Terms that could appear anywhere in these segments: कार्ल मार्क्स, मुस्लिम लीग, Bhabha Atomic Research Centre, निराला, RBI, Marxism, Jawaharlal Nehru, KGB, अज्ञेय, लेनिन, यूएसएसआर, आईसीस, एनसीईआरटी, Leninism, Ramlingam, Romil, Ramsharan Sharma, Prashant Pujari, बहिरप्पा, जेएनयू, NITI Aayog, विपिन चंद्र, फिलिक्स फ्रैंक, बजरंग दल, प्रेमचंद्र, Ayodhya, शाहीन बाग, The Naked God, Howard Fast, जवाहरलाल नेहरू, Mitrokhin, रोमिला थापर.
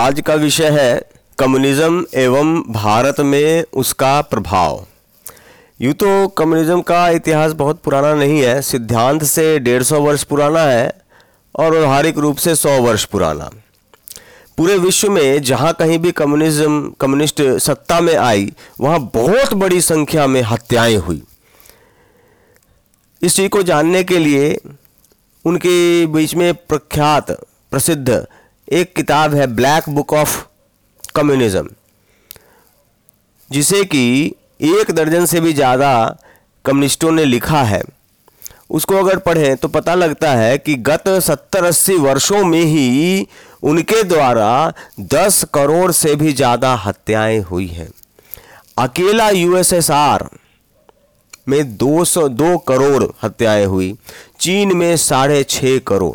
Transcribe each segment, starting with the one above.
आज का विषय है कम्युनिज़्म एवं भारत में उसका प्रभाव। यूँ तो कम्युनिज़्म का इतिहास बहुत पुराना नहीं है, सिद्धांत से 150 वर्ष पुराना है और व्यवहारिक रूप से 100 वर्ष पुराना। पूरे विश्व में जहाँ कहीं भी कम्युनिस्ट सत्ता में आई वहाँ बहुत बड़ी संख्या में हत्याएं हुई। इस चीज़ को जानने के लिए उनके बीच में प्रख्यात प्रसिद्ध एक किताब है ब्लैक बुक ऑफ कम्युनिज़म, जिसे कि 1 दर्जन से भी ज़्यादा कम्युनिस्टों ने लिखा है। उसको अगर पढ़ें तो पता लगता है कि गत 70-80 वर्षों में ही उनके द्वारा 10 करोड़ से भी ज़्यादा हत्याएं हुई हैं। अकेला यूएसएसआर में 202 करोड़ हत्याएं हुई, चीन में 6.5 करोड़।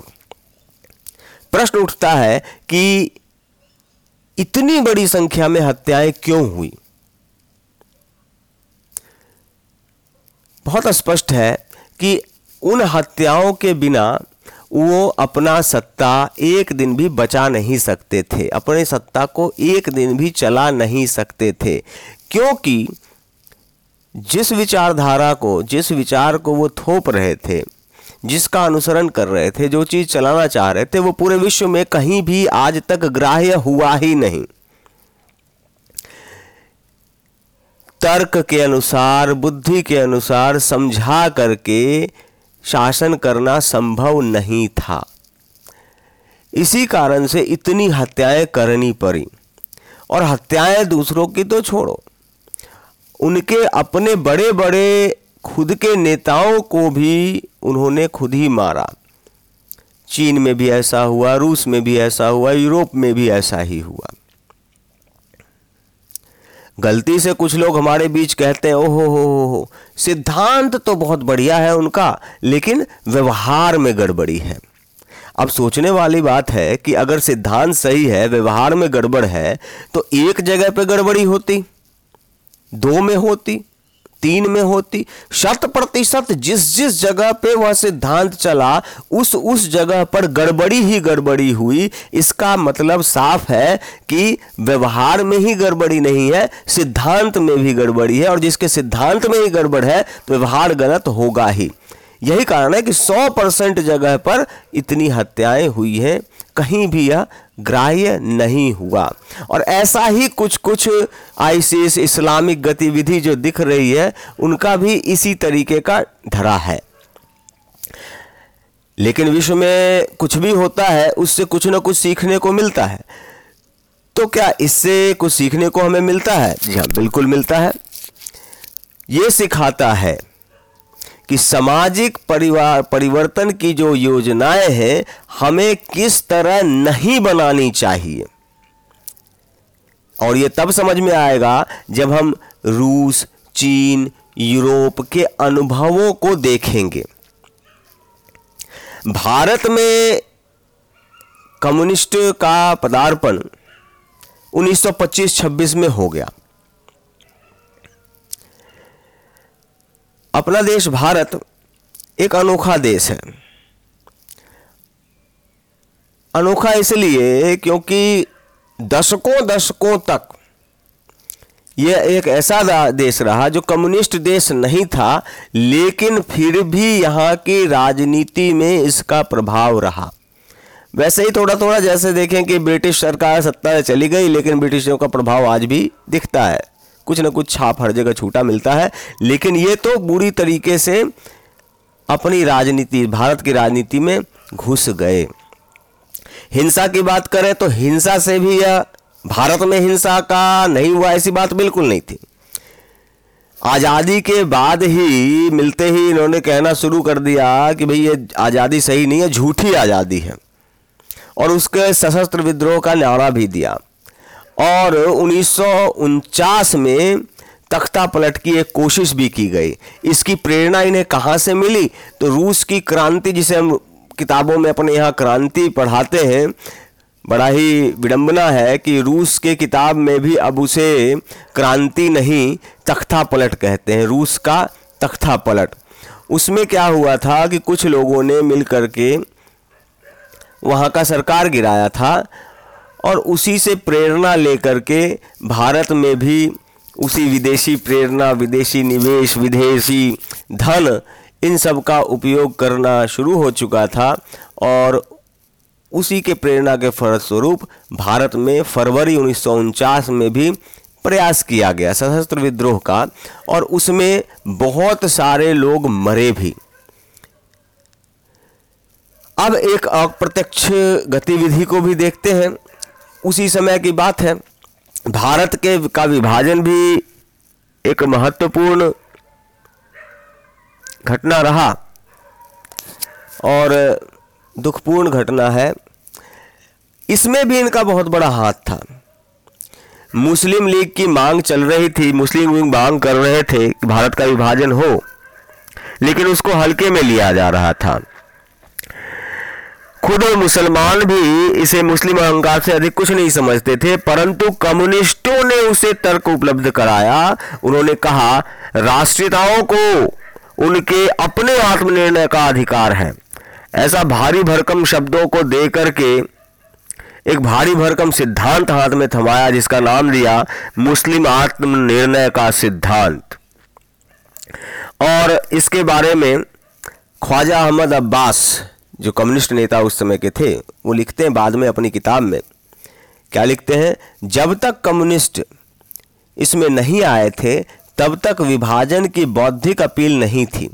प्रश्न उठता है कि इतनी बड़ी संख्या में हत्याएं क्यों हुई। बहुत स्पष्ट है कि उन हत्याओं के बिना वो अपना सत्ता एक दिन भी बचा नहीं सकते थे, अपने सत्ता को एक दिन भी चला नहीं सकते थे, क्योंकि जिस विचारधारा को, जिस विचार को वो थोप रहे थे, जिसका अनुसरण कर रहे थे, जो चीज़ चलाना चाह रहे थे, वो पूरे विश्व में कहीं भी आज तक ग्राह्य हुआ ही नहीं। तर्क के अनुसार, बुद्धि के अनुसार समझा करके शासन करना संभव नहीं था। इसी कारण से इतनी हत्याएं करनी पड़ी। और हत्याएं दूसरों की तो छोड़ो, उनके अपने बड़े बड़े खुद के नेताओं को भी उन्होंने खुद ही मारा। चीन में भी ऐसा हुआ, रूस में भी ऐसा हुआ, यूरोप में भी ऐसा ही हुआ। गलती से कुछ लोग हमारे बीच कहते हैं ओहो, सिद्धांत तो बहुत बढ़िया है उनका, लेकिन व्यवहार में गड़बड़ी है। अब सोचने वाली बात है कि अगर सिद्धांत सही है, व्यवहार में गड़बड़ है, तो एक जगह पे गड़बड़ी होती, 2 में होती, 3 में होती। 100% जिस जगह पे वह सिद्धांत चला उस जगह पर गड़बड़ी ही गड़बड़ी हुई। इसका मतलब साफ है कि व्यवहार में ही गड़बड़ी नहीं है, सिद्धांत में भी गड़बड़ी है। और जिसके सिद्धांत में ही गड़बड़ है तो व्यवहार गलत होगा ही। यही कारण है कि 100% जगह पर इतनी हत्याएं हुई हैं, कहीं भी यह ग्राह्य नहीं हुआ। और ऐसा ही कुछ आईसीस इस्लामिक गतिविधि जो दिख रही है, उनका भी इसी तरीके का धरा है। लेकिन विश्व में कुछ भी होता है उससे कुछ ना कुछ सीखने को मिलता है। तो क्या इससे कुछ सीखने को हमें मिलता है? जी हाँ, बिल्कुल मिलता है। ये सिखाता है कि सामाजिक परिवर्तन की जो योजनाएं हैं हमें किस तरह नहीं बनानी चाहिए। और ये तब समझ में आएगा जब हम रूस, चीन, यूरोप के अनुभवों को देखेंगे। भारत में कम्युनिस्ट का पदार्पण 1925-26 में हो गया। अपना देश भारत एक अनोखा देश है। अनोखा इसलिए क्योंकि दशकों तक यह एक ऐसा देश रहा जो कम्युनिस्ट देश नहीं था, लेकिन फिर भी यहाँ की राजनीति में इसका प्रभाव रहा। वैसे ही थोड़ा थोड़ा, जैसे देखें कि ब्रिटिश सरकार सत्ता में चली गई, लेकिन ब्रिटिशों का प्रभाव आज भी दिखता है। कुछ ना कुछ छाप हर जगह छूटा मिलता है, लेकिन ये तो बुरी तरीके से अपनी राजनीति, भारत की राजनीति में घुस गए। हिंसा की बात करें तो हिंसा से भी, यह भारत में हिंसा का नहीं हुआ ऐसी बात बिल्कुल नहीं थी। आज़ादी के बाद ही, मिलते ही इन्होंने कहना शुरू कर दिया कि भाई ये आज़ादी सही नहीं है, झूठी आज़ादी है, और उसके सशस्त्र विद्रोह का नारा भी दिया। और 1949 में तख्ता पलट की एक कोशिश भी की गई। इसकी प्रेरणा इन्हें कहाँ से मिली? तो रूस की क्रांति, जिसे हम किताबों में अपने यहाँ क्रांति पढ़ाते हैं। बड़ा ही विडंबना है कि रूस के किताब में भी अब उसे क्रांति नहीं, तख्ता पलट कहते हैं, रूस का तख्ता पलट। उसमें क्या हुआ था कि कुछ लोगों ने मिल करके वहाँ का सरकार गिराया था, और उसी से प्रेरणा लेकर के भारत में भी उसी विदेशी प्रेरणा, विदेशी निवेश, विदेशी धन, इन सब का उपयोग करना शुरू हो चुका था। और उसी के प्रेरणा के फलस्वरूप भारत में फरवरी 1949 में भी प्रयास किया गया सशस्त्र विद्रोह का, और उसमें बहुत सारे लोग मरे भी। अब एक अप्रत्यक्ष गतिविधि को भी देखते हैं। उसी समय की बात है, भारत के का विभाजन भी एक महत्वपूर्ण घटना रहा और दुखपूर्ण घटना है। इसमें भी इनका बहुत बड़ा हाथ था। मुस्लिम लीग की मांग चल रही थी, मुस्लिम लीग मांग कर रहे थे कि भारत का विभाजन हो, लेकिन उसको हल्के में लिया जा रहा था। खुद मुसलमान भी इसे मुस्लिम अहंकार से अधिक कुछ नहीं समझते थे, परंतु कम्युनिस्टों ने उसे तर्क उपलब्ध कराया। उन्होंने कहा राष्ट्रीयताओं को उनके अपने आत्मनिर्णय का अधिकार है। ऐसा भारी भरकम शब्दों को दे करके एक भारी भरकम सिद्धांत हाथ में थमाया, जिसका नाम दिया मुस्लिम आत्मनिर्णय का सिद्धांत। और इसके बारे में ख्वाजा अहमद अब्बास, जो कम्युनिस्ट नेता उस समय के थे, वो लिखते हैं बाद में अपनी किताब में। क्या लिखते हैं? जब तक कम्युनिस्ट इसमें नहीं आए थे तब तक विभाजन की बौद्धिक अपील नहीं थी।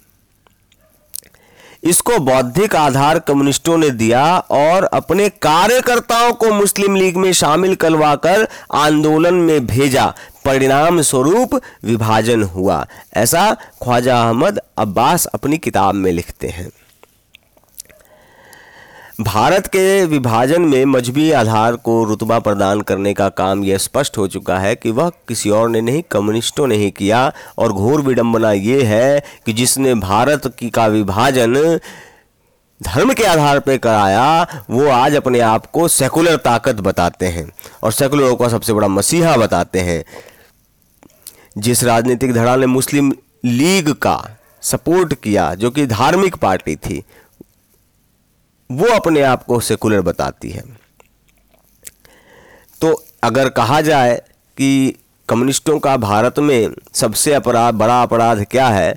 इसको बौद्धिक आधार कम्युनिस्टों ने दिया और अपने कार्यकर्ताओं को मुस्लिम लीग में शामिल करवाकर आंदोलन में भेजा। परिणाम स्वरूप विभाजन हुआ। ऐसा ख्वाजा अहमद अब्बास अपनी किताब में लिखते हैं। भारत के विभाजन में मजहबी आधार को रुतबा प्रदान करने का काम यह स्पष्ट हो चुका है कि वह किसी और ने नहीं, कम्युनिस्टों ने ही किया। और घोर विडंबना ये है कि जिसने भारत की का विभाजन धर्म के आधार पर कराया, वो आज अपने आप को सेकुलर ताकत बताते हैं और सेकुलरों का सबसे बड़ा मसीहा बताते हैं। जिस राजनीतिक धड़ा ने मुस्लिम लीग का सपोर्ट किया, जो कि धार्मिक पार्टी थी, वो अपने आप को सेकुलर बताती है। तो अगर कहा जाए कि कम्युनिस्टों का भारत में सबसे बड़ा अपराध क्या है,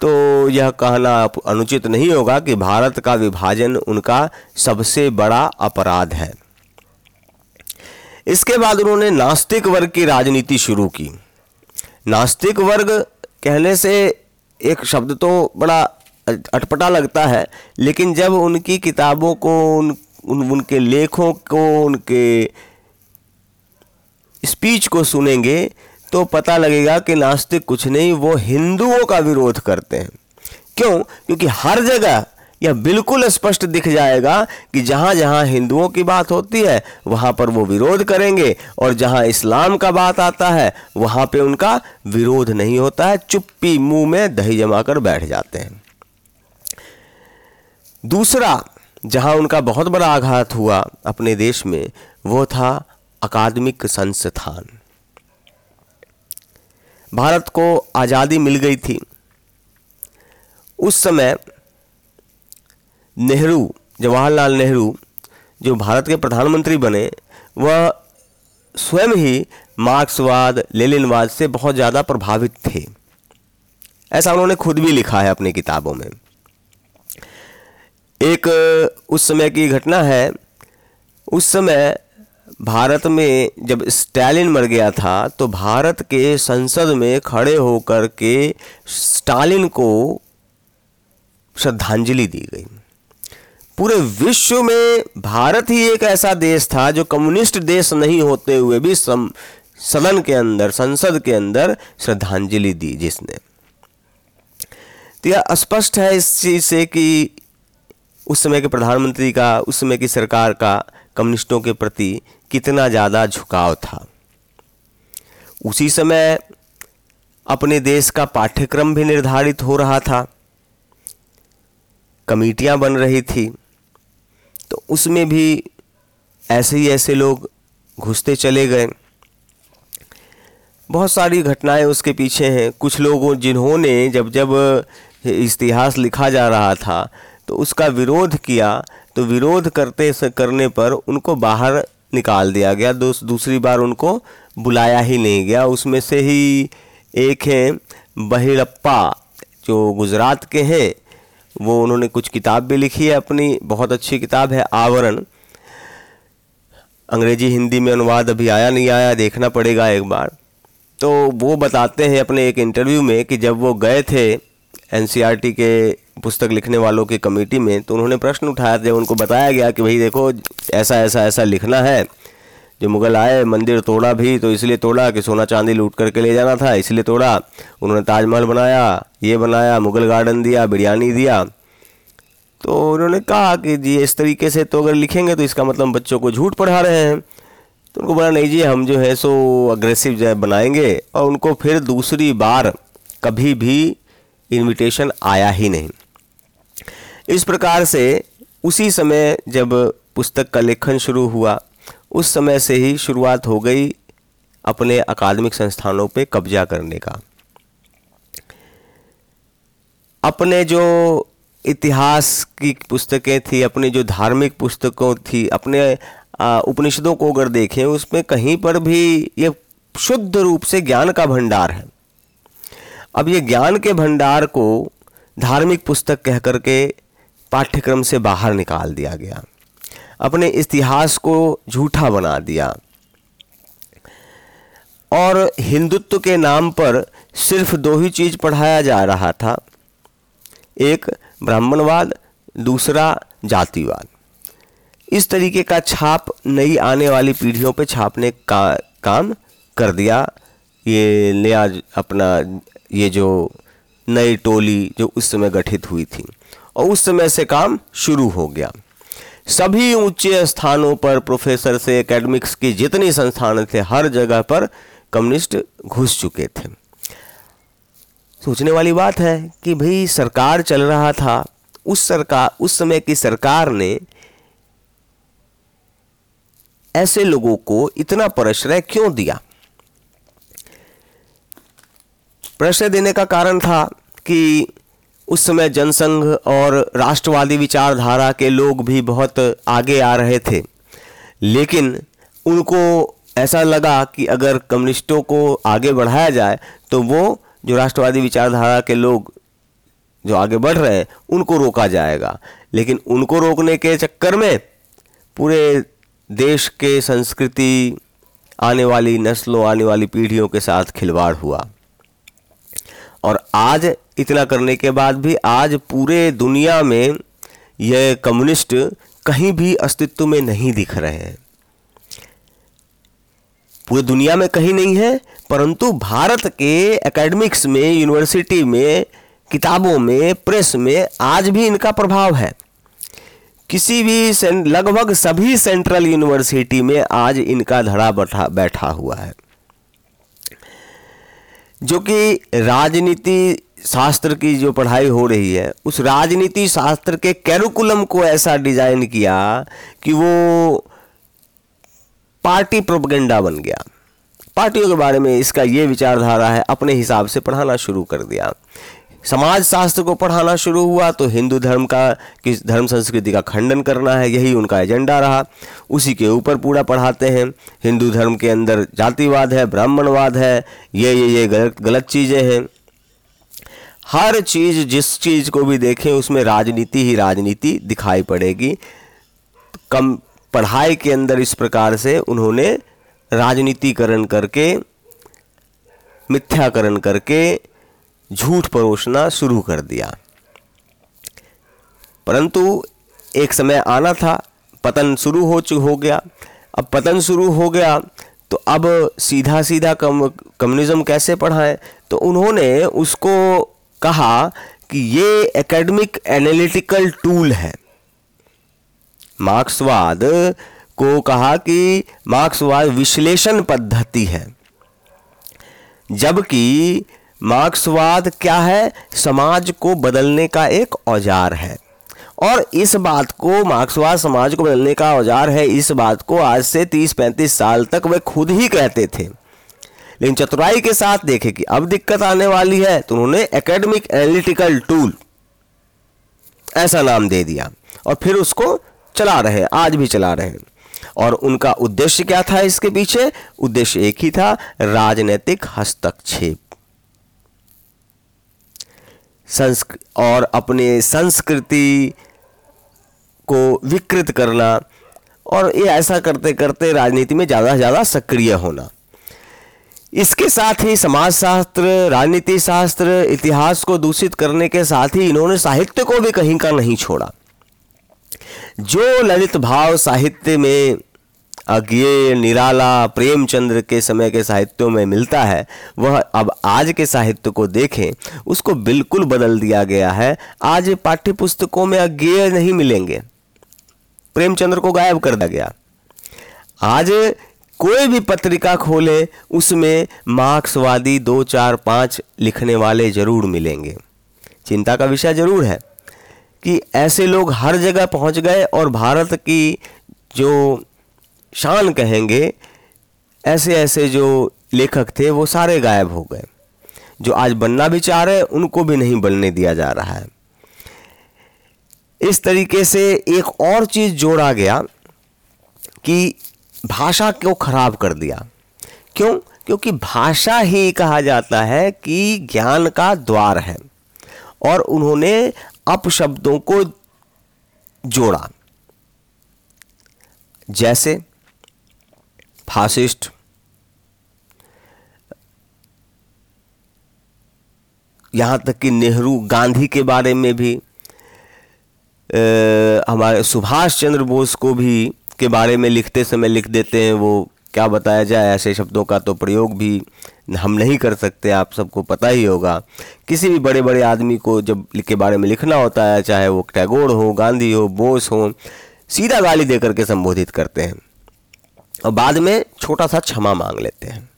तो यह कहना अनुचित नहीं होगा कि भारत का विभाजन उनका सबसे बड़ा अपराध है। इसके बाद उन्होंने नास्तिक वर्ग की राजनीति शुरू की। नास्तिक वर्ग कहने से एक शब्द तो बड़ा अटपटा लगता है, लेकिन जब उनकी किताबों को, उनके लेखों को, उनके स्पीच को सुनेंगे तो पता लगेगा कि नास्तिक कुछ नहीं, वो हिंदुओं का विरोध करते हैं। क्यों? क्योंकि हर जगह यह बिल्कुल स्पष्ट दिख जाएगा कि जहाँ जहाँ हिंदुओं की बात होती है वहाँ पर वो विरोध करेंगे, और जहाँ इस्लाम का बात आता है वहाँ पे उनका विरोध नहीं होता है, चुप्पी मुँह में दही जमा कर बैठ जाते हैं। दूसरा जहां उनका बहुत बड़ा आघात हुआ अपने देश में, वो था अकादमिक संस्थान। भारत को आज़ादी मिल गई थी। उस समय नेहरू, जवाहरलाल नेहरू जो भारत के प्रधानमंत्री बने, वह स्वयं ही मार्क्सवाद, लेनिनवाद से बहुत ज़्यादा प्रभावित थे। ऐसा उन्होंने खुद भी लिखा है अपनी किताबों में। एक उस समय की घटना है, उस समय भारत में जब स्टालिन मर गया था तो भारत के संसद में खड़े होकर के स्टालिन को श्रद्धांजलि दी गई। पूरे विश्व में भारत ही एक ऐसा देश था जो कम्युनिस्ट देश नहीं होते हुए भी सदन के अंदर, संसद के अंदर श्रद्धांजलि दी जिसने। तो यह स्पष्ट है इस चीज़ से कि उस समय के प्रधानमंत्री का, उस समय की सरकार का कम्युनिस्टों के प्रति कितना ज़्यादा झुकाव था। उसी समय अपने देश का पाठ्यक्रम भी निर्धारित हो रहा था, कमेटियां बन रही थी, तो उसमें भी ऐसे ही ऐसे लोग घुसते चले गए। बहुत सारी घटनाएं उसके पीछे हैं। कुछ लोगों जिन्होंने जब जब इतिहास लिखा जा रहा था तो उसका विरोध किया, तो विरोध करने पर उनको बाहर निकाल दिया गया, दूसरी बार उनको बुलाया ही नहीं गया। उसमें से ही एक हैं बहिरप्पा जो गुजरात के हैं, वो उन्होंने कुछ किताब भी लिखी है अपनी, बहुत अच्छी किताब है आवरण, अंग्रेजी हिंदी में अनुवाद अभी आया नहीं आया, देखना पड़ेगा एक बार। तो वो बताते हैं अपने एक इंटरव्यू में कि जब वो गए थे एनसीईआरटी के पुस्तक लिखने वालों की कमेटी में, तो उन्होंने प्रश्न उठाया, जब उनको बताया गया कि भाई देखो ऐसा ऐसा ऐसा लिखना है, जो मुग़ल आए मंदिर तोड़ा भी तो इसलिए तोड़ा कि सोना चांदी लूट करके ले जाना था इसलिए तोड़ा, उन्होंने ताजमहल बनाया, ये बनाया, मुग़ल गार्डन दिया, बिरयानी दिया, तो उन्होंने कहा कि जी इस तरीके से तो अगर लिखेंगे तो इसका मतलब बच्चों को झूठ पढ़ा रहे हैं। तो उनको बोला नहीं जी, हम जो है सो अग्रेसिव जो है बनाएंगे, और उनको फिर दूसरी बार कभी भी इनविटेशन आया ही नहीं। इस प्रकार से उसी समय जब पुस्तक का लेखन शुरू हुआ, उस समय से ही शुरुआत हो गई अपने अकादमिक संस्थानों पे कब्जा करने का। अपने जो इतिहास की पुस्तकें थी, अपने जो धार्मिक पुस्तकों थी, अपने उपनिषदों को अगर देखें उसमें कहीं पर भी ये शुद्ध रूप से ज्ञान का भंडार है। अब ये ज्ञान के भंडार को धार्मिक पुस्तक कह करके पाठ्यक्रम से बाहर निकाल दिया गया, अपने इतिहास को झूठा बना दिया, और हिंदुत्व के नाम पर सिर्फ दो ही चीज़ पढ़ाया जा रहा था, एक ब्राह्मणवाद, दूसरा जातिवाद। इस तरीके का छाप नई आने वाली पीढ़ियों पे छापने का काम कर दिया ये नया अपना ये जो नई टोली जो उस समय गठित हुई थी, और उस समय से काम शुरू हो गया। सभी ऊंचे स्थानों पर प्रोफेसर से एकेडमिक्स की जितनी संस्थान थे हर जगह पर कम्युनिस्ट घुस चुके थे। सोचने वाली बात है कि भाई सरकार चल रहा था, उस समय की सरकार ने ऐसे लोगों को इतना प्रश्रय क्यों दिया। प्रश्रय देने का कारण था कि उस समय जनसंघ और राष्ट्रवादी विचारधारा के लोग भी बहुत आगे आ रहे थे, लेकिन उनको ऐसा लगा कि अगर कम्युनिस्टों को आगे बढ़ाया जाए तो वो जो राष्ट्रवादी विचारधारा के लोग जो आगे बढ़ रहे हैं उनको रोका जाएगा। लेकिन उनको रोकने के चक्कर में पूरे देश के संस्कृति, आने वाली नस्लों, आने वाली पीढ़ियों के साथ खिलवाड़ हुआ। और आज इतना करने के बाद भी आज पूरे दुनिया में यह कम्युनिस्ट कहीं भी अस्तित्व में नहीं दिख रहे हैं, पूरी दुनिया में कहीं नहीं है, परंतु भारत के एकेडमिक्स में, यूनिवर्सिटी में, किताबों में, प्रेस में आज भी इनका प्रभाव है। किसी भी लगभग सभी सेंट्रल यूनिवर्सिटी में आज इनका धड़ा बैठा हुआ है, जो कि राजनीति शास्त्र की जो पढ़ाई हो रही है उस राजनीति शास्त्र के कैरिकुलम को ऐसा डिजाइन किया कि वो पार्टी प्रोपेगेंडा बन गया। पार्टियों के बारे में इसका ये विचारधारा है, अपने हिसाब से पढ़ाना शुरू कर दिया। समाज शास्त्र को पढ़ाना शुरू हुआ तो हिंदू धर्म का, किस धर्म संस्कृति का खंडन करना है, यही उनका एजेंडा रहा, उसी के ऊपर पूरा पढ़ाते हैं। हिंदू धर्म के अंदर जातिवाद है, ब्राह्मणवाद है, ये गलत चीज़ें हैं। हर चीज़, जिस चीज़ को भी देखें उसमें राजनीति ही राजनीति दिखाई पड़ेगी। कम पढ़ाई के अंदर इस प्रकार से उन्होंने राजनीतिकरण करके, मिथ्याकरण करके झूठ परोसना शुरू कर दिया। परंतु एक समय आना था, पतन शुरू हो गया। अब पतन शुरू हो गया तो अब सीधा सीधा कम्युनिज्म कैसे पढ़ाएं, तो उन्होंने उसको कहा कि ये एकेडमिक एनालिटिकल टूल है। मार्क्सवाद को कहा कि मार्क्सवाद विश्लेषण पद्धति है, जबकि मार्क्सवाद क्या है, समाज को बदलने का एक औजार है। और इस बात को, मार्क्सवाद समाज को बदलने का औजार है, इस बात को आज से 30-35 साल तक वे खुद ही कहते थे, लेकिन चतुराई के साथ देखे कि अब दिक्कत आने वाली है तो उन्होंने एकेडमिक एनालिटिकल टूल ऐसा नाम दे दिया और फिर उसको चला रहे, आज भी चला रहे हैं। और उनका उद्देश्य क्या था? इसके पीछे उद्देश्य एक ही था, राजनीतिक हस्तक्षेप और अपने संस्कृति को विकृत करना, और ये ऐसा करते करते राजनीति में ज़्यादा से ज़्यादा सक्रिय होना। इसके साथ ही समाजशास्त्र, राजनीति शास्त्र, इतिहास को दूषित करने के साथ ही इन्होंने साहित्य को भी कहीं का नहीं छोड़ा। जो ललित भाव साहित्य में अज्ञेय, निराला, प्रेमचंद्र के समय के साहित्यों में मिलता है, वह अब आज के साहित्य को देखें, उसको बिल्कुल बदल दिया गया है। आज पाठ्य पुस्तकों में अज्ञेय नहीं मिलेंगे, प्रेमचंद्र को गायब कर दिया गया। आज कोई भी पत्रिका खोले, उसमें मार्क्सवादी 2, 4, 5 लिखने वाले जरूर मिलेंगे। चिंता का विषय जरूर है कि ऐसे लोग हर जगह पहुंच गए और भारत की जो शान कहेंगे ऐसे ऐसे जो लेखक थे वो सारे गायब हो गए। जो आज बनना भी चाह रहे उनको भी नहीं बनने दिया जा रहा है। इस तरीके से एक और चीज़ जोड़ा गया कि भाषा को खराब कर दिया। क्यों? क्योंकि भाषा ही कहा जाता है कि ज्ञान का द्वार है, और उन्होंने अपशब्दों को जोड़ा। जैसे फासिस्ट, यहाँ तक कि नेहरू, गांधी के बारे में भी, हमारे सुभाष चंद्र बोस को भी के बारे में लिखते समय लिख देते हैं वो, क्या बताया जाए, ऐसे शब्दों का तो प्रयोग भी हम नहीं कर सकते। आप सबको पता ही होगा, किसी भी बड़े बड़े आदमी को जब के बारे में लिखना होता है, चाहे वो टैगोर हो, गांधी हो, बोस हो, सीधा गाली देकर के संबोधित करते हैं और बाद में छोटा सा क्षमा मांग लेते हैं।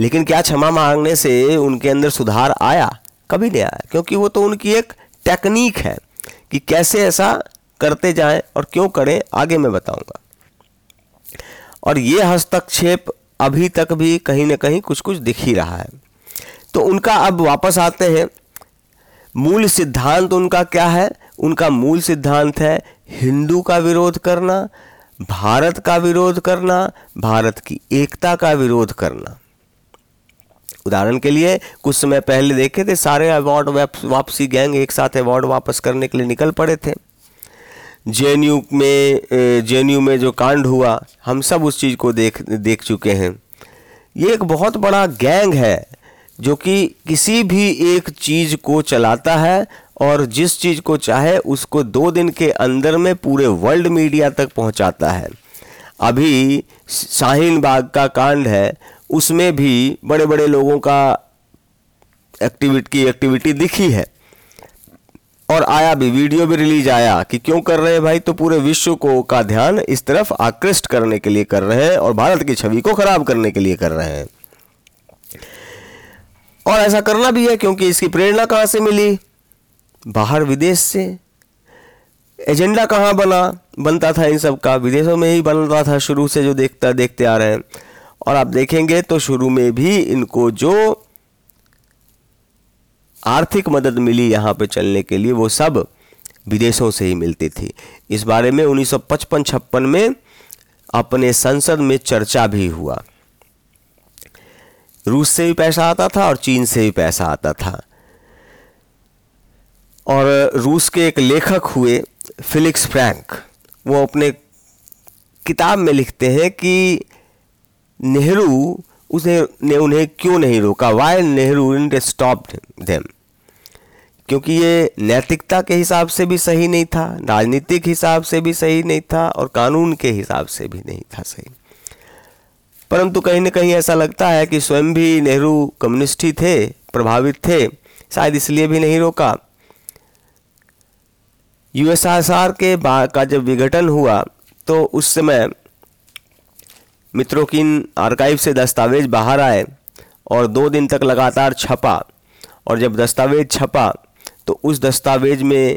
लेकिन क्या क्षमा मांगने से उनके अंदर सुधार आया? कभी नहीं आया, क्योंकि वो तो उनकी एक टेक्निक है कि कैसे ऐसा करते जाएं और क्यों करें, आगे मैं बताऊंगा। और ये हस्तक्षेप अभी तक भी कहीं ना कहीं कुछ कुछ दिख ही रहा है। तो उनका अब वापस आते हैं, मूल सिद्धांत उनका क्या है? उनका मूल सिद्धांत है हिंदू का विरोध करना, भारत का विरोध करना, भारत की एकता का विरोध करना। उदाहरण के लिए कुछ समय पहले देखे थे, सारे अवार्ड वापसी गैंग एक साथ अवार्ड वापस करने के लिए निकल पड़े थे। जेएनयू में जो कांड हुआ, हम सब उस चीज़ को देख चुके हैं। ये एक बहुत बड़ा गैंग है जो कि किसी भी एक चीज़ को चलाता है और जिस चीज़ को चाहे उसको 2 दिन के अंदर में पूरे वर्ल्ड मीडिया तक पहुंचाता है। अभी शाहीन बाग का कांड है, उसमें भी बड़े बड़े लोगों का एक्टिविटी दिखी है और आया भी, वीडियो भी रिलीज आया कि क्यों कर रहे हैं भाई, तो पूरे विश्व को का ध्यान इस तरफ आकृष्ट करने के लिए कर रहे हैं और भारत की छवि को खराब करने के लिए कर रहे हैं। और ऐसा करना भी है, क्योंकि इसकी प्रेरणा कहाँ से मिली? बाहर, विदेश से। एजेंडा कहाँ बनता था इन सब का? विदेशों में ही बनता था शुरू से, जो देखते आ रहे हैं। और आप देखेंगे तो शुरू में भी इनको जो आर्थिक मदद मिली यहाँ पे चलने के लिए, वो सब विदेशों से ही मिलती थी। इस बारे में 1955-56 में अपने संसद में चर्चा भी हुआ। रूस से भी पैसा आता था और चीन से भी पैसा आता था। और रूस के एक लेखक हुए फिलिक्स फ्रैंक, वो अपने किताब में लिखते हैं कि नेहरू उसने उन्हें क्यों नहीं रोका, वाई नेहरू ने स्टॉप्ड देम, क्योंकि ये नैतिकता के हिसाब से भी सही नहीं था, राजनीतिक हिसाब से भी सही नहीं था और कानून के हिसाब से भी नहीं था सही। परंतु कहीं ना कहीं ऐसा लगता है कि स्वयं भी नेहरू कम्युनिस्ट ही थे, प्रभावित थे, शायद इसलिए भी नहीं रोका। यूएसएसआर के का जब विघटन हुआ तो उस समय मित्रोकिन आर्काइव से दस्तावेज बाहर आए और 2 दिन तक लगातार छपा। और जब दस्तावेज छपा तो उस दस्तावेज में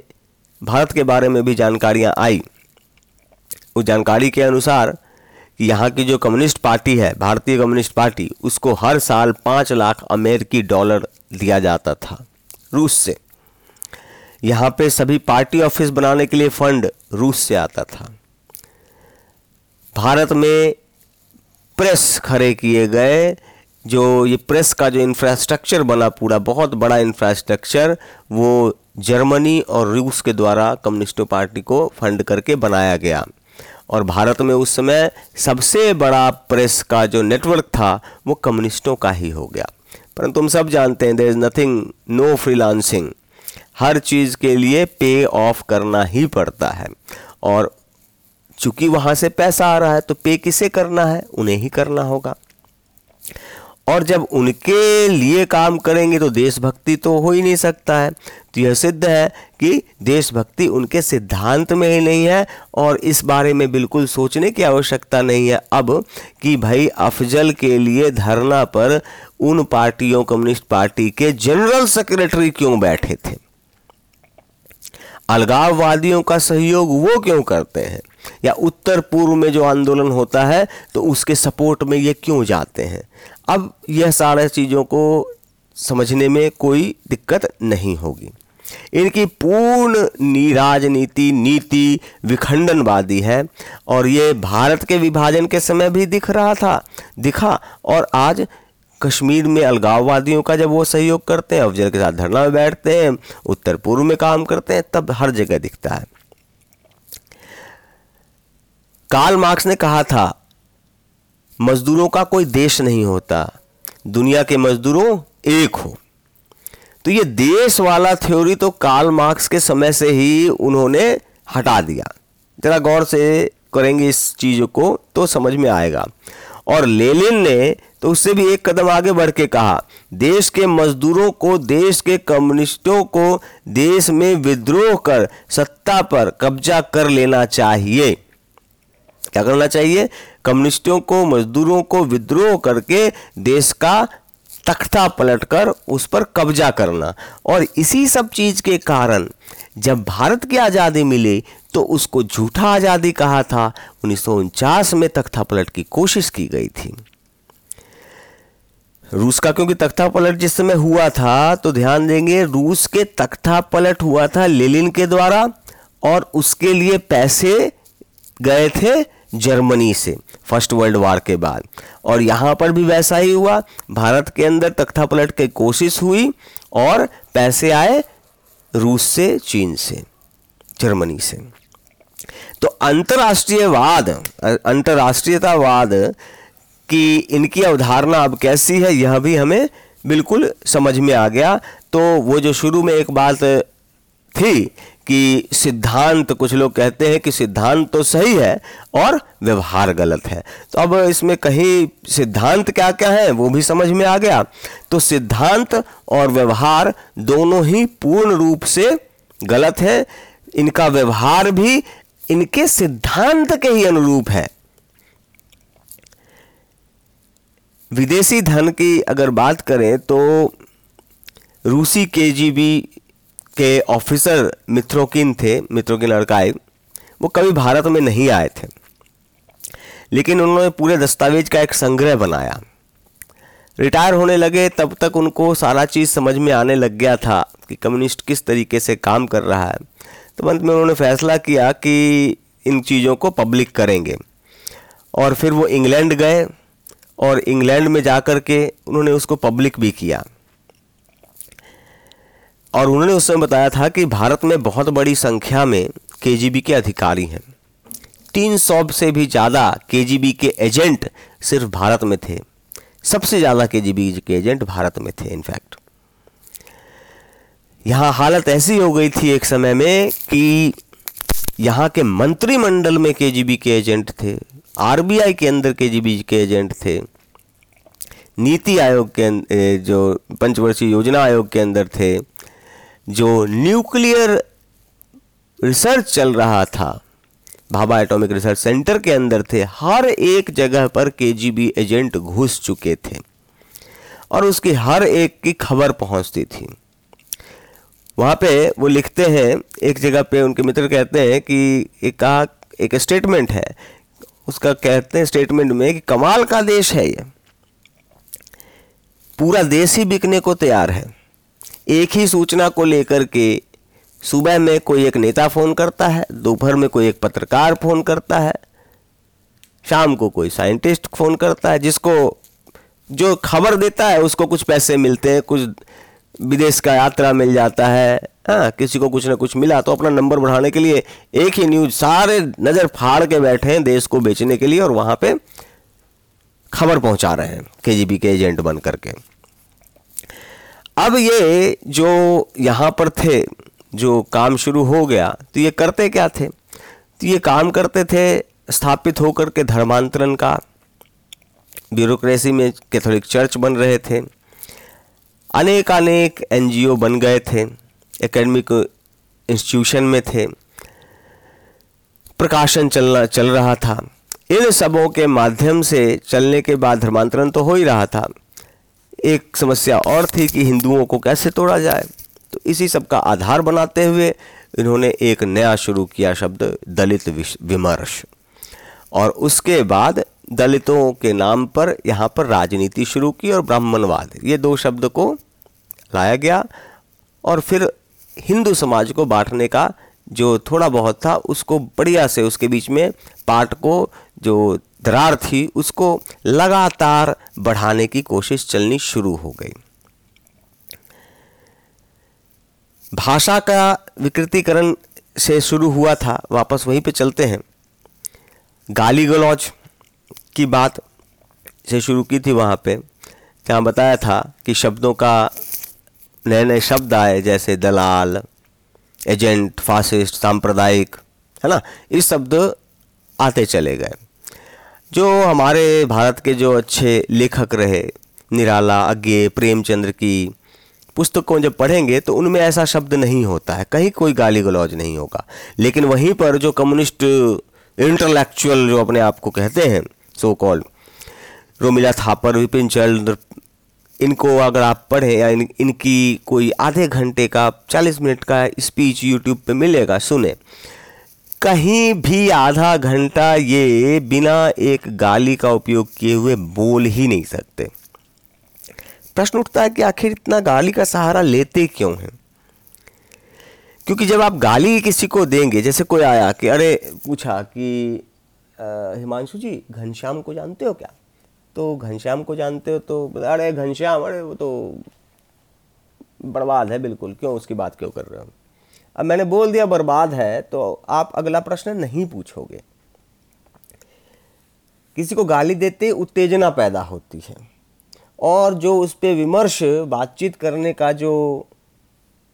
भारत के बारे में भी जानकारियाँ आई। उस जानकारी के अनुसार यहाँ की जो कम्युनिस्ट पार्टी है, भारतीय कम्युनिस्ट पार्टी, उसको हर साल 5 लाख अमेरिकी डॉलर दिया जाता था रूस से। यहाँ पे सभी पार्टी ऑफिस बनाने के लिए फंड रूस से आता था। भारत में प्रेस खड़े किए गए, जो ये प्रेस का जो इंफ्रास्ट्रक्चर बना पूरा बहुत बड़ा इंफ्रास्ट्रक्चर, वो जर्मनी और रूस के द्वारा कम्युनिस्टों पार्टी को फंड करके बनाया गया। और भारत में उस समय सबसे बड़ा प्रेस का जो नेटवर्क था वो कम्युनिस्टों का ही हो गया। परंतु हम सब जानते हैं there is nothing, no freelancing, हर चीज़ के लिए पे ऑफ करना ही पड़ता है। और चूँकि वहाँ से पैसा आ रहा है तो पे किसे करना है, उन्हें ही करना होगा। और जब उनके लिए काम करेंगे तो देशभक्ति तो हो ही नहीं सकता है। तो यह सिद्ध है कि देशभक्ति उनके सिद्धांत में ही नहीं है। और इस बारे में बिल्कुल सोचने की आवश्यकता नहीं है अब कि भाई अफजल के लिए धरना पर उन पार्टियों, कम्युनिस्ट पार्टी के जनरल सेक्रेटरी क्यों बैठे थे, अलगाववादियों का सहयोग वो क्यों करते हैं, या उत्तर पूर्व में जो आंदोलन होता है तो उसके सपोर्ट में ये क्यों जाते हैं। अब यह सारे चीज़ों को समझने में कोई दिक्कत नहीं होगी। इनकी पूर्ण राजनीति नीति विखंडनवादी है और ये भारत के विभाजन के समय भी दिखा। और आज कश्मीर में अलगाववादियों का जब वो सहयोग करते हैं, अफजल के साथ धरना में बैठते हैं, उत्तर पूर्व में काम करते हैं, तब हर जगह दिखता है। कार्ल मार्क्स ने कहा था, मजदूरों का कोई देश नहीं होता, दुनिया के मजदूरों एक हो। तो ये देश वाला थ्योरी तो कार्ल मार्क्स के समय से ही उन्होंने हटा दिया। जरा गौर से करेंगे इस चीज़ को तो समझ में आएगा। और लेनिन ने तो उससे भी एक कदम आगे बढ़ के कहा, देश के मजदूरों को, देश के कम्युनिस्टों को देश में विद्रोह कर सत्ता पर कब्जा कर लेना चाहिए। क्या करना चाहिए? कम्युनिस्टों को, मजदूरों को विद्रोह करके देश का तख्ता पलटकर उस पर कब्जा करना। और इसी सब चीज़ के कारण जब भारत की आज़ादी मिली तो उसको झूठा आज़ादी कहा था। 1949 में तख्ता पलट की कोशिश की गई थी रूस का, क्योंकि तख्ता पलट जिस समय हुआ था तो ध्यान देंगे रूस के तख्ता पलट हुआ था लेनिन के द्वारा, और उसके लिए पैसे गए थे जर्मनी से फर्स्ट वर्ल्ड वार के बाद। और यहाँ पर भी वैसा ही हुआ, भारत के अंदर तख्ता पलट की कोशिश हुई और पैसे आए रूस से, चीन से, जर्मनी से। तो अंतर्राष्ट्रीयतावाद की इनकी अवधारणा अब कैसी है यह भी हमें बिल्कुल समझ में आ गया। तो वो जो शुरू में एक बात थी कि सिद्धांत, कुछ लोग कहते हैं कि सिद्धांत तो सही है और व्यवहार गलत है, तो अब इसमें कहीं सिद्धांत क्या क्या है वो भी समझ में आ गया। तो सिद्धांत और व्यवहार दोनों ही पूर्ण रूप से गलत है। इनका व्यवहार भी इनके सिद्धांत के ही अनुरूप है। विदेशी धन की अगर बात करें तो रूसी केजीबी के ऑफिसर मित्रोकिन थे, मित्रोकिन आर्काइव, वो कभी भारत में नहीं आए थे, लेकिन उन्होंने पूरे दस्तावेज का एक संग्रह बनाया। रिटायर होने लगे तब तक उनको सारा चीज़ समझ में आने लग गया था कि कम्युनिस्ट किस तरीके से काम कर रहा है। तो अंत में उन्होंने फैसला किया कि इन चीज़ों को पब्लिक करेंगे, और फिर वो इंग्लैंड गए और इंग्लैंड में जाकर के उन्होंने उसको पब्लिक भी किया। और उन्होंने उस समय बताया था कि भारत में बहुत बड़ी संख्या में केजीबी के अधिकारी हैं, 300 से भी ज़्यादा केजीबी के एजेंट सिर्फ भारत में थे, सबसे ज़्यादा केजीबी के एजेंट भारत में थे। इनफैक्ट यहाँ हालत ऐसी हो गई थी एक समय में कि यहाँ के मंत्रिमंडल में केजीबी के एजेंट थे, आरबीआई के अंदर केजीबी के एजेंट थे, नीति आयोग के जो पंचवर्षीय योजना आयोग के अंदर थे, जो न्यूक्लियर रिसर्च चल रहा था भाभा एटॉमिक रिसर्च सेंटर के अंदर थे। हर एक जगह पर केजीबी एजेंट घुस चुके थे और उसकी हर एक की खबर पहुंचती थी। वहाँ पे वो लिखते हैं, एक जगह पे उनके मित्र कहते हैं कि एक स्टेटमेंट है उसका, कहते हैं स्टेटमेंट में कि कमाल का देश है ये, पूरा देश ही बिकने को तैयार है। एक ही सूचना को लेकर के सुबह में कोई एक नेता फ़ोन करता है, दोपहर में कोई एक पत्रकार फ़ोन करता है, शाम को कोई साइंटिस्ट फ़ोन करता है, जिसको जो खबर देता है उसको कुछ पैसे मिलते हैं, कुछ विदेश का यात्रा मिल जाता है, हाँ किसी को कुछ ना कुछ मिला। तो अपना नंबर बढ़ाने के लिए एक ही न्यूज़ सारे नज़र फाड़ के बैठे हैं देश को बेचने के लिए, और वहाँ पे खबर पहुँचा रहे हैं केजीबी के एजेंट बन करके। अब ये जो यहाँ पर थे, जो काम शुरू हो गया, तो ये करते क्या थे? तो ये काम करते थे स्थापित होकर के धर्मांतरण का, ब्यूरोक्रेसी में कैथोलिक चर्च बन रहे थे, अनेकानेक एनजीओ बन गए थे, एकेडमिक इंस्टीट्यूशन में थे, प्रकाशन चल रहा था। इन सबों के माध्यम से चलने के बाद धर्मांतरण तो हो ही रहा था, एक समस्या और थी कि हिंदुओं को कैसे तोड़ा जाए। तो इसी सब का आधार बनाते हुए इन्होंने एक नया शुरू किया शब्द, दलित विमर्श, और उसके बाद दलितों के नाम पर यहाँ पर राजनीति शुरू की और ब्राह्मणवाद, ये दो शब्द को लाया गया। और फिर हिंदू समाज को बांटने का जो थोड़ा बहुत था उसको बढ़िया से, उसके बीच में पार्ट को जो दरार थी उसको लगातार बढ़ाने की कोशिश चलनी शुरू हो गई। भाषा का विकृतीकरण से शुरू हुआ था, वापस वहीं पे चलते हैं, गाली गलौज की बात से शुरू की थी वहाँ पे, जहाँ बताया था कि शब्दों का नए नए शब्द आए, जैसे दलाल, एजेंट, फासिस्ट, सांप्रदायिक, है ना, इस शब्द आते चले गए। जो हमारे भारत के जो अच्छे लेखक रहे, निराला, अज्ञे, प्रेमचंद्र की पुस्तकों जब पढ़ेंगे तो उनमें ऐसा शब्द नहीं होता है, कहीं कोई गाली गलौज नहीं होगा। लेकिन वहीं पर जो कम्युनिस्ट इंटेलेक्चुअल जो अपने आप को कहते हैं, सो कॉल्ड रोमिला, थापर, विपिन चंद्र, इनको अगर आप पढ़ें या इनकी कोई आधे घंटे का 40 मिनट का स्पीच यूट्यूब पे मिलेगा, सुने, कहीं भी आधा घंटा ये बिना एक गाली का उपयोग किए हुए बोल ही नहीं सकते। प्रश्न उठता है कि आखिर इतना गाली का सहारा लेते क्यों हैं? क्योंकि जब आप गाली किसी को देंगे, जैसे कोई आया कि अरे पूछा कि हिमांशु जी घनश्याम को जानते हो क्या? तो घनश्याम को जानते हो तो अरे घनश्याम, अरे वो तो बर्बाद है बिल्कुल, क्यों उसकी बात क्यों कर रहे हो? अब मैंने बोल दिया बर्बाद है तो आप अगला प्रश्न नहीं पूछोगे। किसी को गाली देते उत्तेजना पैदा होती है और जो उस पर विमर्श, बातचीत करने का जो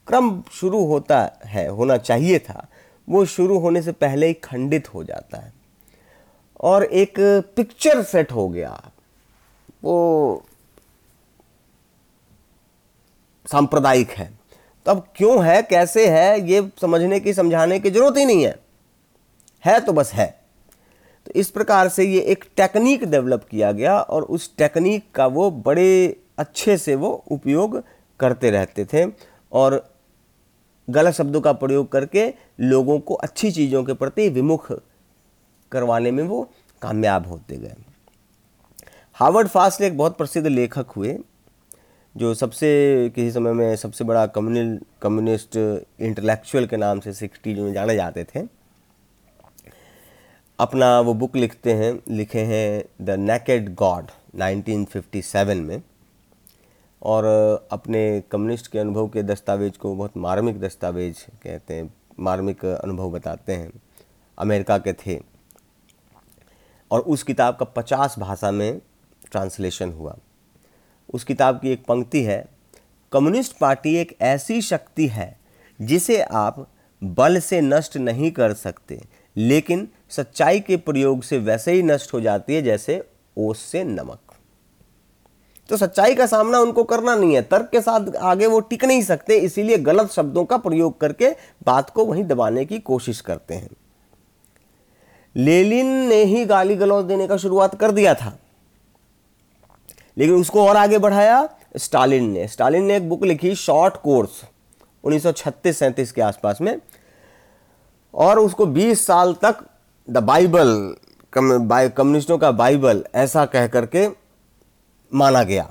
क्रम शुरू होता है, होना चाहिए था, वो शुरू होने से पहले ही खंडित हो जाता है और एक पिक्चर सेट हो गया, वो सांप्रदायिक है। तो अब क्यों है, कैसे है, ये समझने की, समझाने की ज़रूरत ही नहीं है, है तो बस है। तो इस प्रकार से ये एक टेक्निक डेवलप किया गया और उस टेक्निक का वो बड़े अच्छे से वो उपयोग करते रहते थे और गलत शब्दों का प्रयोग करके लोगों को अच्छी चीज़ों के प्रति विमुख करवाने में वो कामयाब होते गए। हावर्ड फास्ट एक बहुत प्रसिद्ध लेखक हुए, जो सबसे किसी समय में सबसे बड़ा कम्युनिस्ट इंटेलेक्चुअल के नाम से 60s में जाने जाते थे। अपना वो बुक लिखे हैं द नेकेड गॉड 1957 में, और अपने कम्युनिस्ट के अनुभव के दस्तावेज को बहुत मार्मिक दस्तावेज कहते हैं, मार्मिक अनुभव बताते हैं, अमेरिका के थे। और उस किताब का 50 भाषा में ट्रांसलेशन हुआ। उस किताब की एक पंक्ति है, कम्युनिस्ट पार्टी एक ऐसी शक्ति है जिसे आप बल से नष्ट नहीं कर सकते, लेकिन सच्चाई के प्रयोग से वैसे ही नष्ट हो जाती है जैसे ओस से नमक। तो सच्चाई का सामना उनको करना नहीं है, तर्क के साथ आगे वो टिक नहीं सकते, इसीलिए गलत शब्दों का प्रयोग करके बात को वहीं दबाने की कोशिश करते हैं। लेनिन ने ही गाली गलौज देने का शुरुआत कर दिया था, लेकिन उसको और आगे बढ़ाया स्टालिन ने एक बुक लिखी शॉर्ट कोर्स 1936-37 के आसपास में, और उसको 20 साल तक द बाइबल, कम्युनिस्टों का बाइबल ऐसा कह करके माना गया।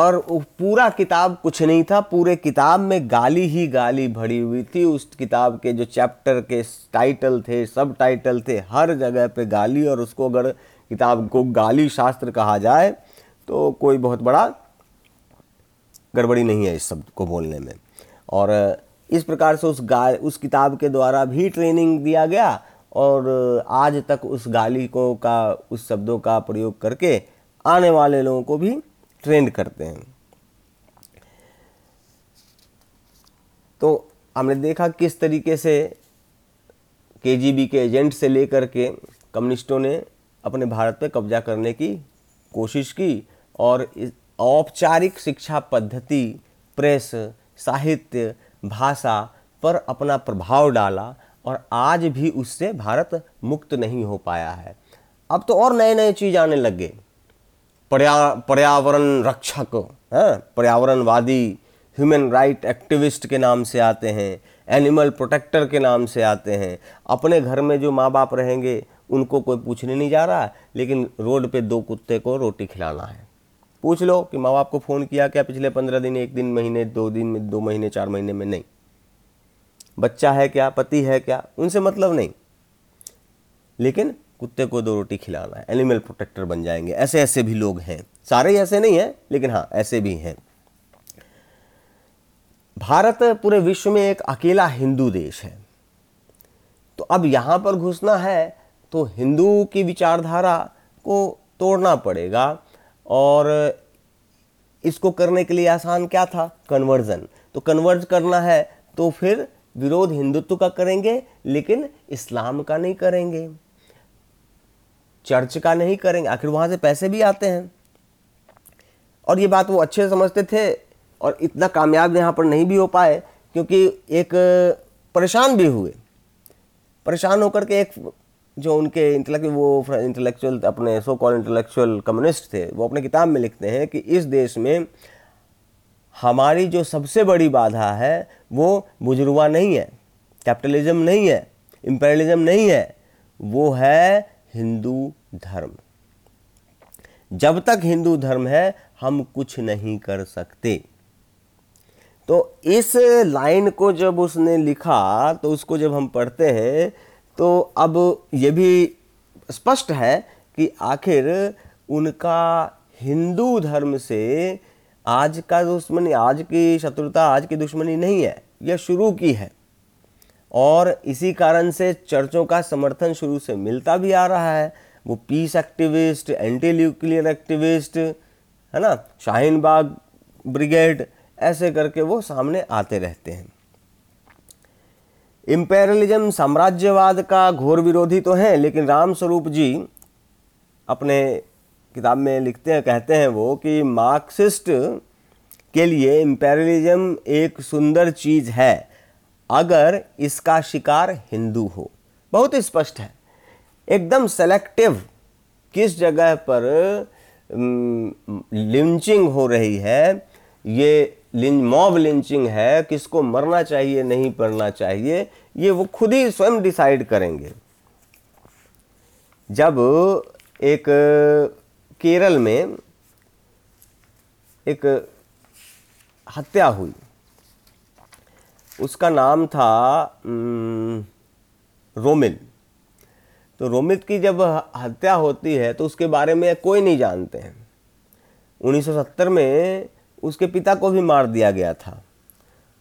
और पूरा किताब कुछ नहीं था, पूरे किताब में गाली ही गाली भरी हुई थी। उस किताब के जो चैप्टर के टाइटल थे, सब टाइटल थे, हर जगह पे गाली। और उसको अगर किताब को गाली शास्त्र कहा जाए तो कोई बहुत बड़ा गड़बड़ी नहीं है इस शब्द को बोलने में। और इस प्रकार से उस किताब के द्वारा भी ट्रेनिंग दिया गया और आज तक उस गाली को का उस शब्दों का प्रयोग करके आने वाले लोगों को भी ट्रेंड करते हैं। तो हमने देखा किस तरीके से केजीबी के एजेंट से लेकर के कम्युनिस्टों ने अपने भारत पर कब्जा करने की कोशिश की और औपचारिक शिक्षा पद्धति, प्रेस, साहित्य, भाषा पर अपना प्रभाव डाला और आज भी उससे भारत मुक्त नहीं हो पाया है। अब तो और नए नए चीज़ आने लग गए, पर्यावरण रक्षक, पर्यावरणवादी, ह्यूमन राइट एक्टिविस्ट के नाम से आते हैं, एनिमल प्रोटेक्टर के नाम से आते हैं। अपने घर में जो माँ बाप रहेंगे उनको कोई पूछने नहीं जा रहा, लेकिन रोड पे दो कुत्ते को रोटी खिलाना है। पूछ लो कि माँ बाप को फ़ोन किया क्या पिछले 15 दिन, 1 दिन, महीने, 2 दिन, 2 महीने, 4 महीने में? नहीं। बच्चा है क्या, पति है क्या, उनसे मतलब नहीं, लेकिन कुत्ते को 2 रोटी खिलाना है, एनिमल प्रोटेक्टर बन जाएंगे। ऐसे ऐसे भी लोग हैं, सारे ऐसे नहीं हैं लेकिन हाँ ऐसे भी हैं। भारत पूरे विश्व में एक अकेला हिंदू देश है, तो अब यहाँ पर घुसना है तो हिंदू की विचारधारा को तोड़ना पड़ेगा। और इसको करने के लिए आसान क्या था? कन्वर्जन। तो कन्वर्ज करना है तो फिर विरोध हिंदुत्व का करेंगे लेकिन इस्लाम का नहीं करेंगे, चर्च का नहीं करेंगे। आखिर वहाँ से पैसे भी आते हैं और ये बात वो अच्छे समझते थे और इतना कामयाब यहाँ पर नहीं भी हो पाए क्योंकि एक परेशान भी हुए। परेशान होकर के एक जो उनके इंटेलेक्चुअल अपने सो कॉल्ड इंटेलेक्चुअल कम्युनिस्ट थे, वो अपने किताब में लिखते हैं कि इस देश में हमारी जो सबसे बड़ी बाधा है वो बुजुर्वा नहीं है, कैपिटलिज्म नहीं है, इम्पेरियलिज्म नहीं है, वो है हिंदू धर्म। जब तक हिंदू धर्म है हम कुछ नहीं कर सकते। तो इस लाइन को जब उसने लिखा तो उसको जब हम पढ़ते हैं तो अब ये भी स्पष्ट है कि आखिर उनका हिंदू धर्म से आज का दुश्मनी, आज की शत्रुता, आज की दुश्मनी नहीं है, यह शुरू की है। और इसी कारण से चर्चों का समर्थन शुरू से मिलता भी आ रहा है। वो peace activist, anti nuclear activist, है ना, शाहीन बाग ब्रिगेड, ऐसे करके वो सामने आते रहते हैं। इम्पेरियलिज्म, साम्राज्यवाद का घोर विरोधी तो हैं, लेकिन रामस्वरूप जी अपने किताब में लिखते हैं, कहते हैं वो कि मार्क्सिस्ट के लिए इम्पेरियलिज्म एक सुंदर चीज़ है अगर इसका शिकार हिंदू हो। बहुत स्पष्ट है, एकदम सेलेक्टिव। किस जगह पर लिंचिंग हो रही है, ये मॉब लिंचिंग है, किसको मरना चाहिए नहीं मरना चाहिए, ये वो खुद ही स्वयं डिसाइड करेंगे। जब एक केरल में एक हत्या हुई, उसका नाम था रोमिल। तो रोमिल की जब हत्या होती है तो उसके बारे में कोई नहीं जानते हैं। 1970 में उसके पिता को भी मार दिया गया था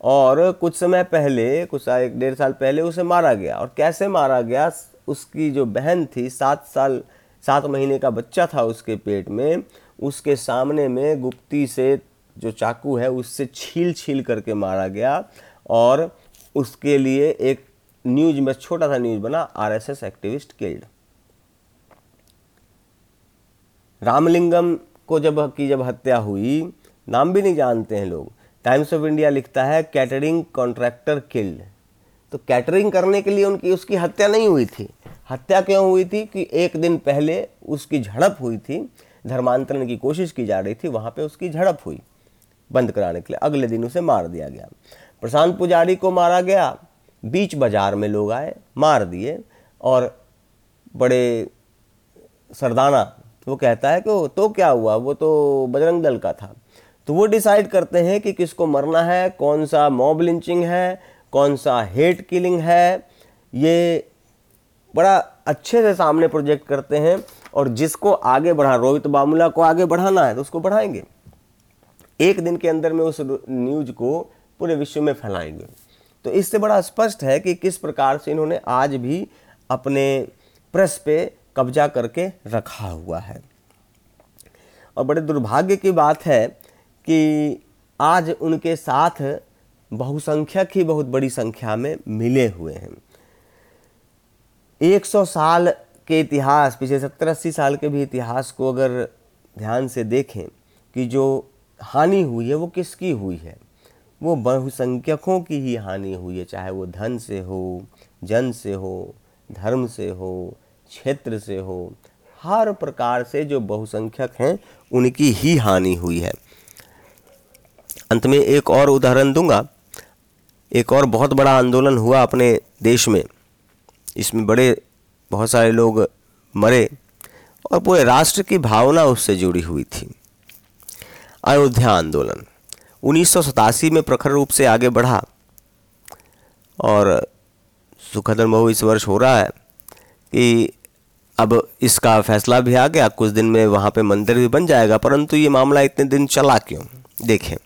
और कुछ समय पहले, कुछ 1-1.5 साल पहले उसे मारा गया। और कैसे मारा गया? उसकी जो बहन थी, 7 महीने का बच्चा था उसके पेट में, उसके सामने में गुप्ती से जो चाकू है उससे छील करके मारा गया। और उसके लिए एक न्यूज में छोटा सा न्यूज बना, आरएसएस एक्टिविस्ट किल्ड। रामलिंगम को जब हत्या हुई, नाम भी नहीं जानते हैं लोग। टाइम्स ऑफ इंडिया लिखता है कैटरिंग कॉन्ट्रैक्टर किल्ड। तो कैटरिंग करने के लिए उसकी हत्या नहीं हुई थी। हत्या क्यों हुई थी? कि एक दिन पहले उसकी झड़प हुई थी, धर्मांतरण की कोशिश की जा रही थी, वहाँ पे उसकी झड़प हुई बंद कराने के लिए, अगले दिन उसे मार दिया गया। प्रशांत पुजारी को मारा गया, बीच बाजार में लोग आए, मार दिए। और बड़े सरदाना वो कहता है कि तो क्या हुआ, वो तो बजरंग दल का था। तो वो डिसाइड करते हैं कि किसको मरना है, कौन सा मॉब लिंचिंग है, कौन सा हेट किलिंग है। ये बड़ा अच्छे से सामने प्रोजेक्ट करते हैं और जिसको आगे बढ़ा, रोहित वेमुला को आगे बढ़ाना है तो उसको बढ़ाएंगे। एक दिन के अंदर में उस न्यूज़ को पूरे विश्व में फैलाएंगे। तो इससे बड़ा स्पष्ट है कि किस प्रकार से इन्होंने आज भी अपने प्रेस पे कब्जा करके रखा हुआ है। और बड़े दुर्भाग्य की बात है कि आज उनके साथ बहुसंख्यक ही बहुत बड़ी संख्या में मिले हुए हैं। 100 साल के इतिहास, पिछले 70-80 साल के भी इतिहास को अगर ध्यान से देखें कि जो हानि हुई है वो किसकी हुई है, वो बहुसंख्यकों की ही हानि हुई है। चाहे वो धन से हो, जन से हो, धर्म से हो, क्षेत्र से हो, हर प्रकार से जो बहुसंख्यक हैं उनकी ही हानि हुई है। अंत में एक और उदाहरण दूंगा। एक और बहुत बड़ा आंदोलन हुआ अपने देश में, इसमें बहुत सारे लोग मरे और पूरे राष्ट्र की भावना उससे जुड़ी हुई थी। अयोध्या आंदोलन 1987 में प्रखर रूप से आगे बढ़ा और सुखद अनुभव इस वर्ष हो रहा है कि अब इसका फैसला भी आ गया, कुछ दिन में वहाँ पे मंदिर भी बन जाएगा। परंतु ये मामला इतने दिन चला क्यों, देखें।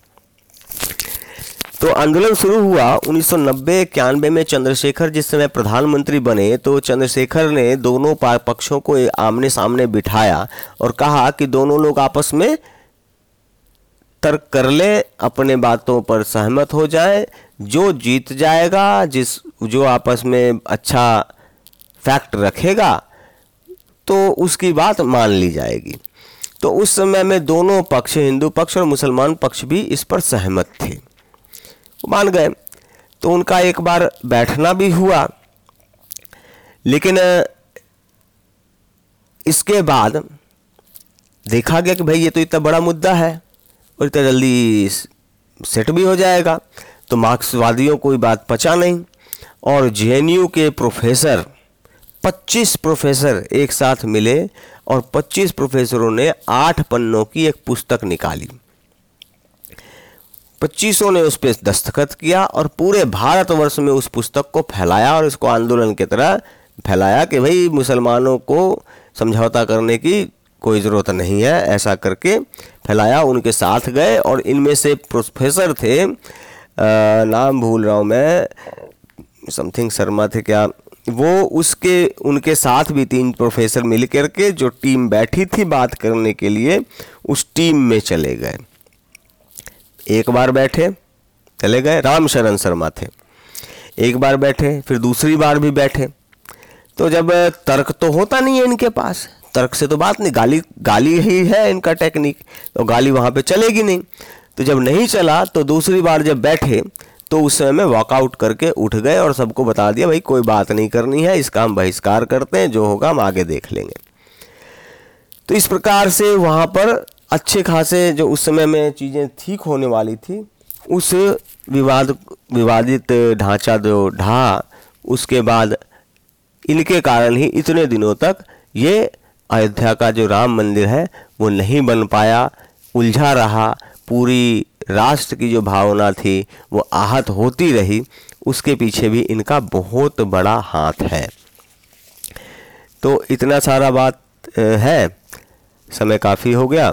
तो आंदोलन शुरू हुआ 1990-91 में। चंद्रशेखर जिस समय प्रधानमंत्री बने तो चंद्रशेखर ने दोनों पक्षों को आमने सामने बिठाया और कहा कि दोनों लोग आपस में तर्क कर ले, अपने बातों पर सहमत हो जाए, जो जीत जाएगा, जो आपस में अच्छा फैक्ट रखेगा तो उसकी बात मान ली जाएगी। तो उस समय में दोनों पक्ष, हिंदू पक्ष और मुसलमान पक्ष भी इस पर सहमत थे, मान गए। तो उनका एक बार बैठना भी हुआ, लेकिन इसके बाद देखा गया कि भाई ये तो इतना बड़ा मुद्दा है और इतना जल्दी सेट भी हो जाएगा। तो मार्क्सवादियों को ये बात पचा नहीं और जेएनयू के प्रोफेसर 25 प्रोफेसर एक साथ मिले और 25 प्रोफेसरों ने 8 पन्नों की एक पुस्तक निकाली। 25 ने उस पर दस्तखत किया और पूरे भारतवर्ष में उस पुस्तक को फैलाया और इसको आंदोलन की तरह फैलाया कि भाई मुसलमानों को समझौता करने की कोई ज़रूरत नहीं है, ऐसा करके फैलाया। उनके साथ गए और इनमें से प्रोफेसर थे, नाम भूल रहा हूँ मैं, समथिंग शर्मा थे क्या वो, उनके साथ भी 3 प्रोफेसर मिल करके जो टीम बैठी थी बात करने के लिए उस टीम में चले गए। एक बार बैठे चले गए, रामशरण शर्मा थे, एक बार बैठे फिर दूसरी बार भी बैठे। तो जब तर्क तो होता नहीं है इनके पास, तर्क से तो बात नहीं, गाली ही है इनका टेक्निक, तो गाली वहाँ पे चलेगी नहीं। तो जब नहीं चला तो दूसरी बार जब बैठे तो उस समय में वॉकआउट करके उठ गए और सबको बता दिया भाई कोई बात नहीं करनी है, इसका हम बहिष्कार करते हैं, जो होगा हम आगे देख लेंगे। तो इस प्रकार से वहाँ पर अच्छे खासे जो उस समय में चीज़ें ठीक होने वाली थी, उस विवादित ढांचा जो ढहा, उसके बाद इनके कारण ही इतने दिनों तक ये अयोध्या का जो राम मंदिर है वो नहीं बन पाया, उलझा रहा। पूरी राष्ट्र की जो भावना थी वो आहत होती रही, उसके पीछे भी इनका बहुत बड़ा हाथ है। तो इतना सारा बात है, समय काफ़ी हो गया।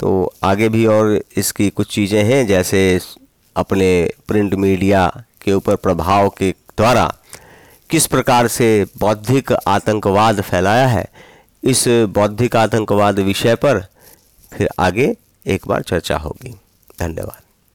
तो आगे भी और इसकी कुछ चीज़ें हैं, जैसे अपने प्रिंट मीडिया के ऊपर प्रभाव के द्वारा किस प्रकार से बौद्धिक आतंकवाद फैलाया है, इस बौद्धिक आतंकवाद विषय पर फिर आगे एक बार चर्चा होगी। धन्यवाद।